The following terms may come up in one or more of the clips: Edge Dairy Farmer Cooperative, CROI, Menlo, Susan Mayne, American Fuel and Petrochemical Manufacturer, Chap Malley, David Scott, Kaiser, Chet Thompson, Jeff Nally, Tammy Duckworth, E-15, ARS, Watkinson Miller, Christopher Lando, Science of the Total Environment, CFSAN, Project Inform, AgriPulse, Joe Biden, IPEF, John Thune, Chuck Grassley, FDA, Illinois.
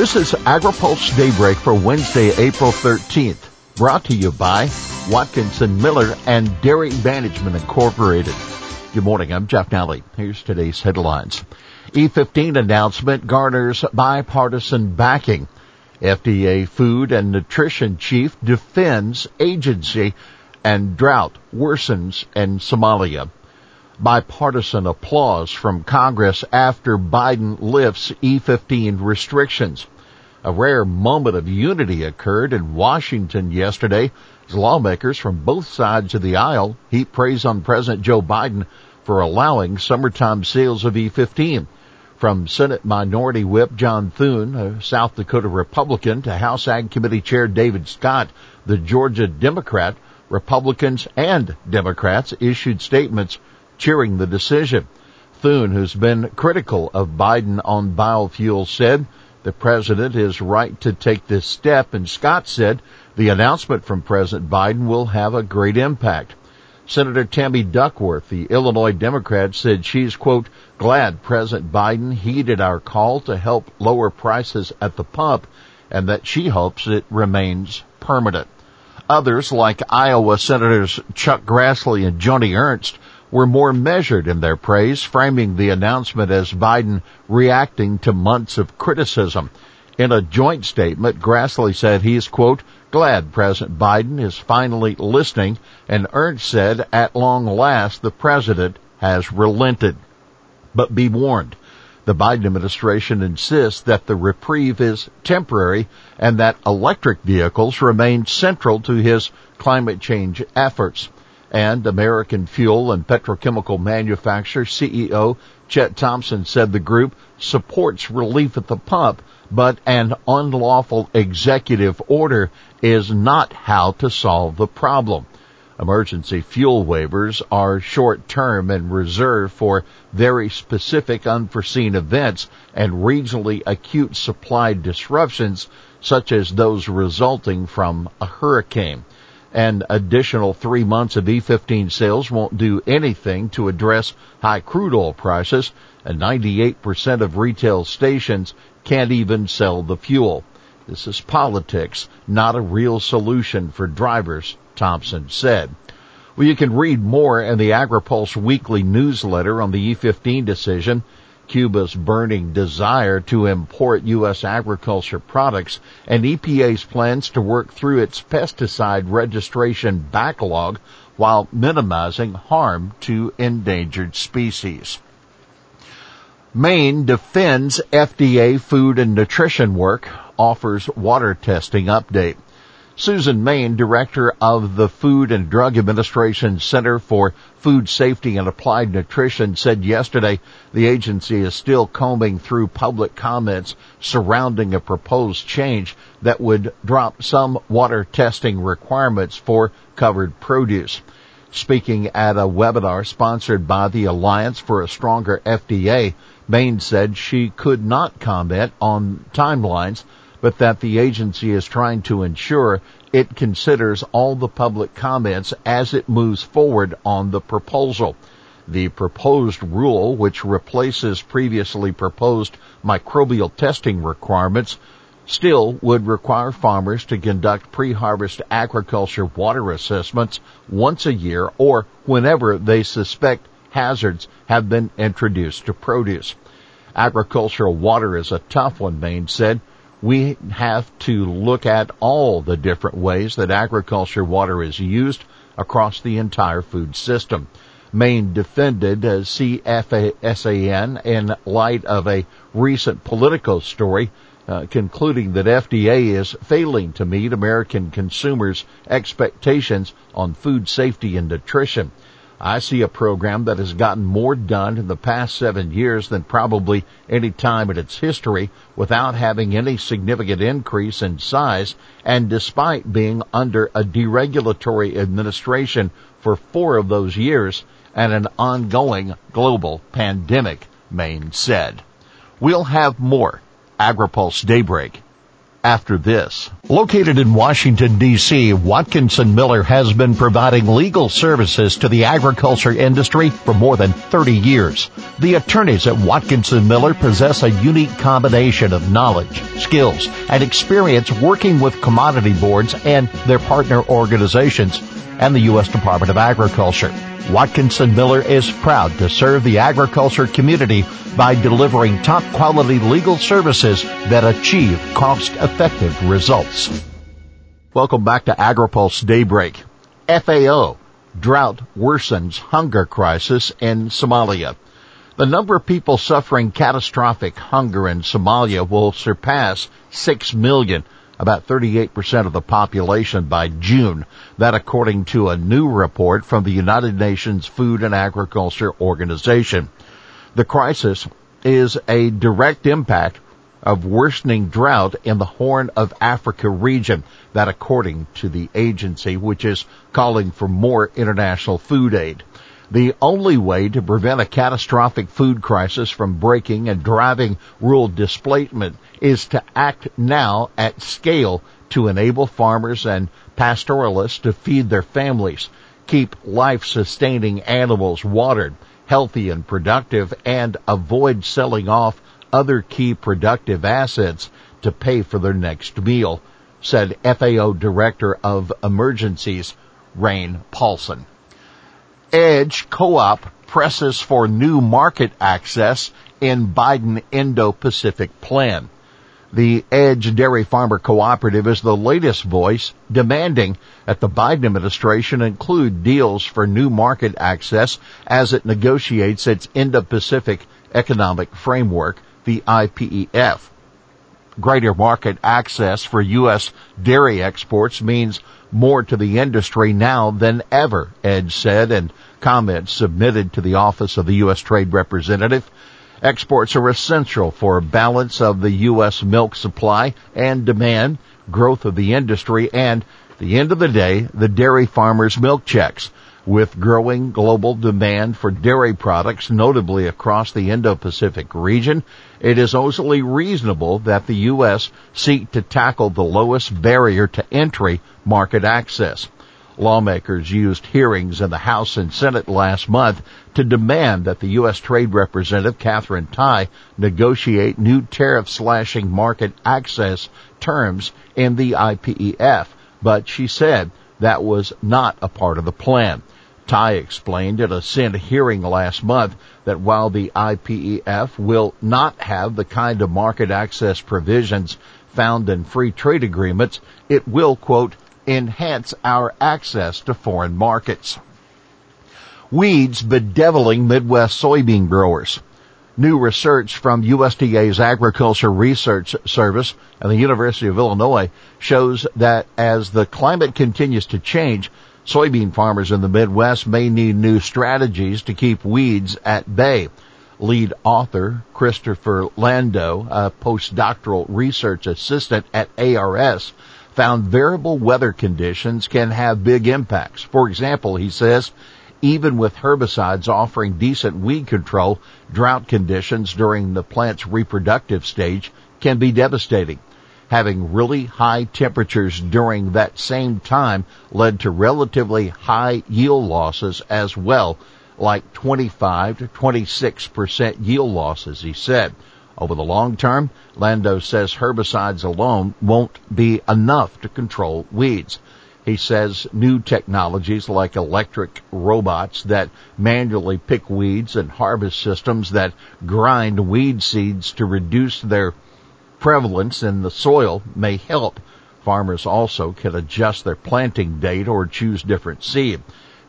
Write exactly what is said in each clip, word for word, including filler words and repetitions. This is AgriPulse Daybreak for Wednesday, April thirteenth, brought to you by Watkinson Miller and Dairy Management Incorporated. Good morning, I'm Jeff Nally. Here's today's headlines. E fifteen announcement garners bipartisan backing. F D A Food and Nutrition Chief defends agency, and drought worsens in Somalia. Bipartisan applause from Congress after Biden lifts E fifteen restrictions. A rare moment of unity occurred in Washington yesterday as lawmakers from both sides of the aisle heaped praise on President Joe Biden for allowing summertime sales of E fifteen. From Senate Minority Whip John Thune, a South Dakota Republican, to House Ag Committee Chair David Scott, the Georgia Democrat, Republicans and Democrats issued statements cheering the decision. Thune, who's been critical of Biden on biofuels, said the president is right to take this step, and Scott said the announcement from President Biden will have a great impact. Senator Tammy Duckworth, the Illinois Democrat, said she's, quote, glad President Biden heeded our call to help lower prices at the pump and that she hopes it remains permanent. Others, like Iowa Senators Chuck Grassley and Joni Ernst, were more measured in their praise, framing the announcement as Biden reacting to months of criticism. In a joint statement, Grassley said he's, quote, glad President Biden is finally listening, and Ernst said, at long last, the president has relented. But be warned, the Biden administration insists that the reprieve is temporary and that electric vehicles remain central to his climate change efforts. And American Fuel and Petrochemical Manufacturer C E O Chet Thompson said the group supports relief at the pump, but an unlawful executive order is not how to solve the problem. Emergency fuel waivers are short-term and reserved for very specific unforeseen events and regionally acute supply disruptions, such as those resulting from a hurricane. An additional three months of E fifteen sales won't do anything to address high crude oil prices, and ninety-eight percent of retail stations can't even sell the fuel. This is politics, not a real solution for drivers, Thompson said. Well, you can read more in the AgriPulse weekly newsletter on the E fifteen decision. Cuba's burning desire to import U S agriculture products and E P A's plans to work through its pesticide registration backlog while minimizing harm to endangered species. Maine defends F D A food and nutrition work, offers water testing update. Susan Mayne, director of the Food and Drug Administration Center for Food Safety and Applied Nutrition, said yesterday the agency is still combing through public comments surrounding a proposed change that would drop some water testing requirements for covered produce. Speaking at a webinar sponsored by the Alliance for a Stronger F D A, Mayne said she could not comment on timelines, but that the agency is trying to ensure it considers all the public comments as it moves forward on the proposal. The proposed rule, which replaces previously proposed microbial testing requirements, still would require farmers to conduct pre-harvest agriculture water assessments once a year or whenever they suspect hazards have been introduced to produce. Agricultural water is a tough one, Maine said. We have to look at all the different ways that agriculture water is used across the entire food system. Maine defended C F S A N in light of a recent Politico story uh, concluding that F D A is failing to meet American consumers' expectations on food safety and nutrition. I see a program that has gotten more done in the past seven years than probably any time in its history without having any significant increase in size and despite being under a deregulatory administration for four of those years and an ongoing global pandemic, Maine said. We'll have more AgriPulse Daybreak after this. Located in Washington, D C, Watkinson Miller has been providing legal services to the agriculture industry for more than thirty years. The attorneys at Watkinson Miller possess a unique combination of knowledge, skills, and experience working with commodity boards and their partner organizations and the U S Department of Agriculture. Watkinson Miller is proud to serve the agriculture community by delivering top quality legal services that achieve cost effective results. Welcome back to AgriPulse Daybreak. F A O, drought worsens hunger crisis in Somalia. The number of people suffering catastrophic hunger in Somalia will surpass six million, about thirty-eight percent of the population, by June. That according to a new report from the United Nations Food and Agriculture Organization. The crisis is a direct impact of worsening drought in the Horn of Africa region. That according to the agency, which is calling for more international food aid. The only way to prevent a catastrophic food crisis from breaking and driving rural displacement is to act now at scale to enable farmers and pastoralists to feed their families, keep life-sustaining animals watered, healthy and productive, and avoid selling off other key productive assets to pay for their next meal, said F A O Director of Emergencies Rain Paulson. Edge Co-op presses for new market access in Biden Indo-Pacific plan. The Edge Dairy Farmer Cooperative is the latest voice demanding that the Biden administration include deals for new market access as it negotiates its Indo-Pacific Economic Framework, the I P E F. Greater market access for U S dairy exports means more to the industry now than ever, Edge said in comments submitted to the Office of the U S Trade Representative. Exports are essential for a balance of the U S milk supply and demand, growth of the industry, and, at the end of the day, the dairy farmers' milk checks. With growing global demand for dairy products, notably across the Indo-Pacific region, it is only reasonable that the U S seek to tackle the lowest barrier to entry, market access. Lawmakers used hearings in the House and Senate last month to demand that the U S Trade Representative Catherine Tai negotiate new tariff-slashing market access terms in the I P E F, but she said that was not a part of the plan. Tai explained at a Senate hearing last month that while the I P E F will not have the kind of market access provisions found in free trade agreements, it will, quote, enhance our access to foreign markets. Weeds bedeviling Midwest soybean growers. New research from U S D A's Agriculture Research Service and the University of Illinois shows that as the climate continues to change, soybean farmers in the Midwest may need new strategies to keep weeds at bay. Lead author Christopher Lando, a postdoctoral research assistant at A R S, found variable weather conditions can have big impacts. For example, he says, even with herbicides offering decent weed control, drought conditions during the plant's reproductive stage can be devastating. Having really high temperatures during that same time led to relatively high yield losses as well, like twenty-five to twenty-six percent yield losses, he said. Over the long term, Lando says herbicides alone won't be enough to control weeds. He says new technologies like electric robots that manually pick weeds and harvest systems that grind weed seeds to reduce their prevalence in the soil may help. Farmers also can adjust their planting date or choose different seed.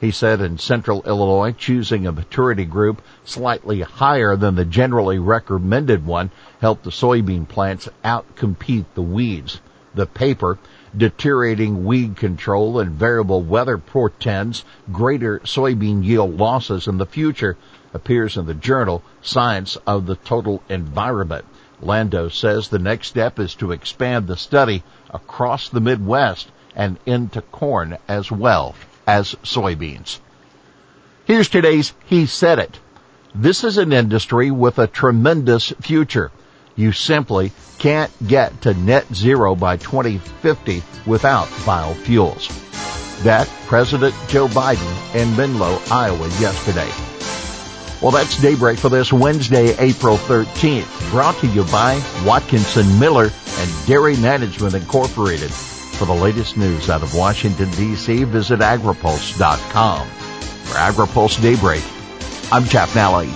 He said in central Illinois, choosing a maturity group slightly higher than the generally recommended one helped the soybean plants outcompete the weeds. The paper, Deteriorating Weed Control and Variable Weather Portends Greater Soybean Yield Losses in the Future, appears in the journal Science of the Total Environment. Lando says the next step is to expand the study across the Midwest and into corn as well as soybeans. Here's today's He Said It. This is an industry with a tremendous future. You simply can't get to net zero by twenty fifty without biofuels. That President Joe Biden in Menlo, Iowa yesterday. Well, that's Daybreak for this Wednesday, April thirteenth, brought to you by Watkinson Miller and Dairy Management Incorporated. For the latest news out of Washington, D C, visit agri pulse dot com. For AgriPulse Daybreak, I'm Chap Malley.